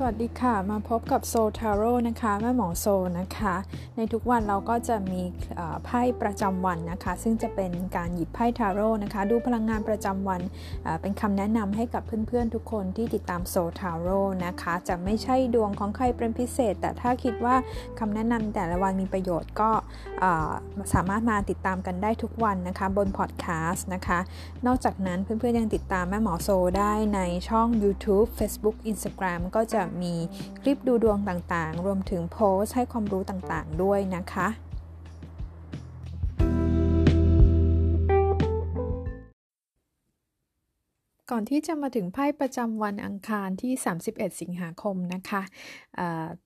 สวัสดีค่ะมาพบกับโซทาโร่นะคะแม่หมอโซนะคะในทุกวันเราก็จะมีไพ่ประจำวันนะคะซึ่งจะเป็นการหยิบไพ่ทาโร่นะคะดูพลังงานประจำวันเป็นคำแนะนำให้กับเพื่อนๆทุกคนที่ติดตามโซทาโร่นะคะจะไม่ใช่ดวงของใครเป็นพิเศษแต่ถ้าคิดว่าคำแนะนำแต่ละวันมีประโยชน์ก็สามารถมาติดตามกันได้ทุกวันนะคะบนพอดแคสต์นะคะนอกจากนั้นเพื่อนๆยังติดตามแม่หมอโซได้ในช่อง YouTube Facebook Instagram ก็จะมีคลิปดูดวงต่างๆรวมถึงโพสต์ให้ความรู้ต่างๆด้วยนะคะก่อนที่จะมาถึงไพ่ประจำวันอังคารที่31สิงหาคมนะคะ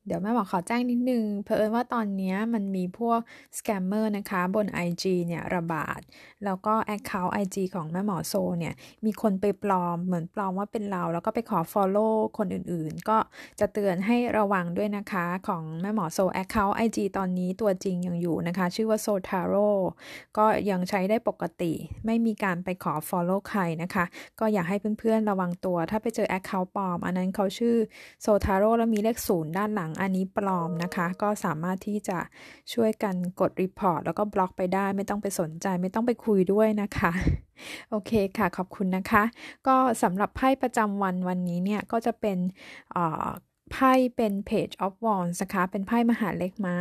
เดี๋ยวแม่หมอขอแจ้งนิดนึงเผอิญว่าตอนนี้มันมีพวกสแกมเมอร์นะคะบน IG เนี่ยระบาดแล้วก็ Account IG ของแม่หมอโซเนี่ยมีคนไปปลอมเหมือนปลอมว่าเป็นเราแล้วก็ไปขอ follow คนอื่นๆก็จะเตือนให้ระวังด้วยนะคะของแม่หมอโซ Account IG ตอนนี้ตัวจริงยังอยู่นะคะชื่อว่าโซทาโร่ก็ยังใช้ได้ปกติไม่มีการไปขอ follow ใครนะคะก็อยากให้เพื่อนๆระวังตัวถ้าไปเจอ account ปลอมอันนั้นเขาชื่อโซทาโร่แล้วมีเลข0ด้านหลังอันนี้ปลอมนะคะก็สามารถที่จะช่วยกันกด report แล้วก็บล็อกไปได้ไม่ต้องไปสนใจไม่ต้องไปคุยด้วยนะคะโอเคค่ะขอบคุณนะคะก็สำหรับไพ่ประจำวันวันนี้เนี่ยก็จะเป็นไพ่เป็น Page of Wands นะคะเป็นไพ่มหาเล็กไม้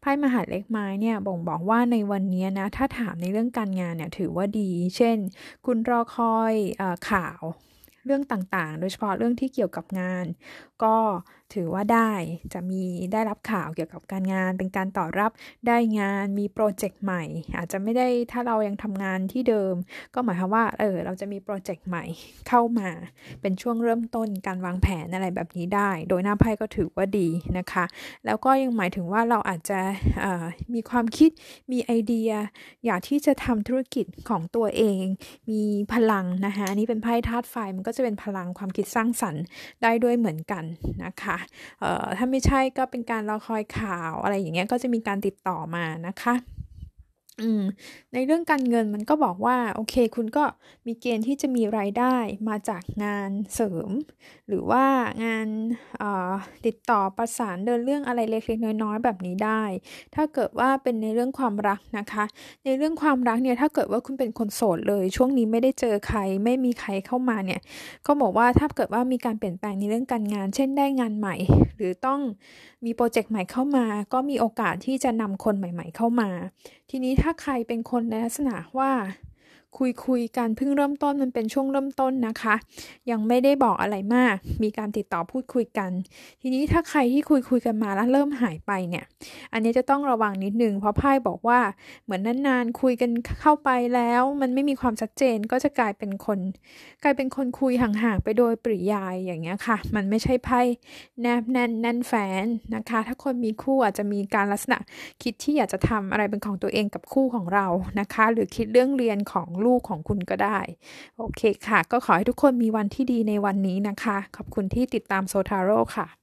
ไพ่มหาเล็กไม้เนี่ยบ่งบอกว่าในวันนี้นะถ้าถามในเรื่องการงานเนี่ยถือว่าดีเช่นคุณรอคอยข่าวเรื่องต่างๆโดยเฉพาะเรื่องที่เกี่ยวกับงานก็ถือว่าได้รับข่าวเกี่ยวกับการงานเป็นการตอบรับได้งานมีโปรเจกต์ใหม่อาจจะไม่ได้ถ้าเรายังทำงานที่เดิมก็หมายความว่าเราจะมีโปรเจกต์ใหม่เข้ามาเป็นช่วงเริ่มต้นการวางแผนอะไรแบบนี้ได้โดยหน้าไพ่ก็ถือว่าดีนะคะแล้วก็ยังหมายถึงว่าเราอาจจะมีความคิดมีไอเดียอยากที่จะทำธุรกิจของตัวเองมีพลังนะคะอันนี้เป็นไพ่ธาตุไฟมันก็จะเป็นพลังความคิดสร้างสรรค์ได้ด้วยเหมือนกันนะคะถ้าไม่ใช่ก็เป็นการรอคอยข่าวอะไรอย่างเงี้ยก็จะมีการติดต่อมานะคะในเรื่องการเงินมันก็บอกว่าโอเคคุณก็มีเกณฑ์ที่จะมีรายได้มาจากงานเสริมหรือว่างานติดต่อประสานเดินเรื่องอะไรเล็กๆน้อยๆแบบนี้ได้ถ้าเกิดว่าเป็นในเรื่องความรักนะคะในเรื่องความรักเนี่ยถ้าเกิดว่าคุณเป็นคนโสดเลยช่วงนี้ไม่ได้เจอใครไม่มีใครเข้ามาเนี่ยก็บอกว่าถ้าเกิดว่ามีการเปลี่ยนแปลงในเรื่องการงานเช่นได้งานใหม่หรือต้องมีโปรเจกต์ใหม่เข้ามาก็มีโอกาสที่จะนำคนใหม่ๆเข้ามาทีนี้ถ้าใครเป็นคนในลักษณะว่าคุยกันเพิ่งเริ่มต้นมันเป็นช่วงเริ่มต้นนะคะยังไม่ได้บอกอะไรมากมีการติดต่อพูดคุยกันทีนี้ถ้าใครที่คุยกันมาแล้วเริ่มหายไปเนี่ยอันนี้จะต้องระวังนิดนึงเพราะไพ่บอกว่าเหมือนนานๆคุยกันเข้าไปแล้วมันไม่มีความชัดเจนก็จะกลายเป็นคนคุยห่างๆไปโดยปริยายอย่างเงี้ยค่ะมันไม่ใช่ไพ่แนบแน่นแน่นแฟนนะคะถ้าคนมีคู่อาจจะมีการลักษณะคิดที่อยากจะทำอะไรเป็นของตัวเองกับคู่ของเรานะคะหรือคิดเรื่องเรียนของลูกของคุณก็ได้โอเคค่ะก็ขอให้ทุกคนมีวันที่ดีในวันนี้นะคะขอบคุณที่ติดตามโซทาโร่ค่ะ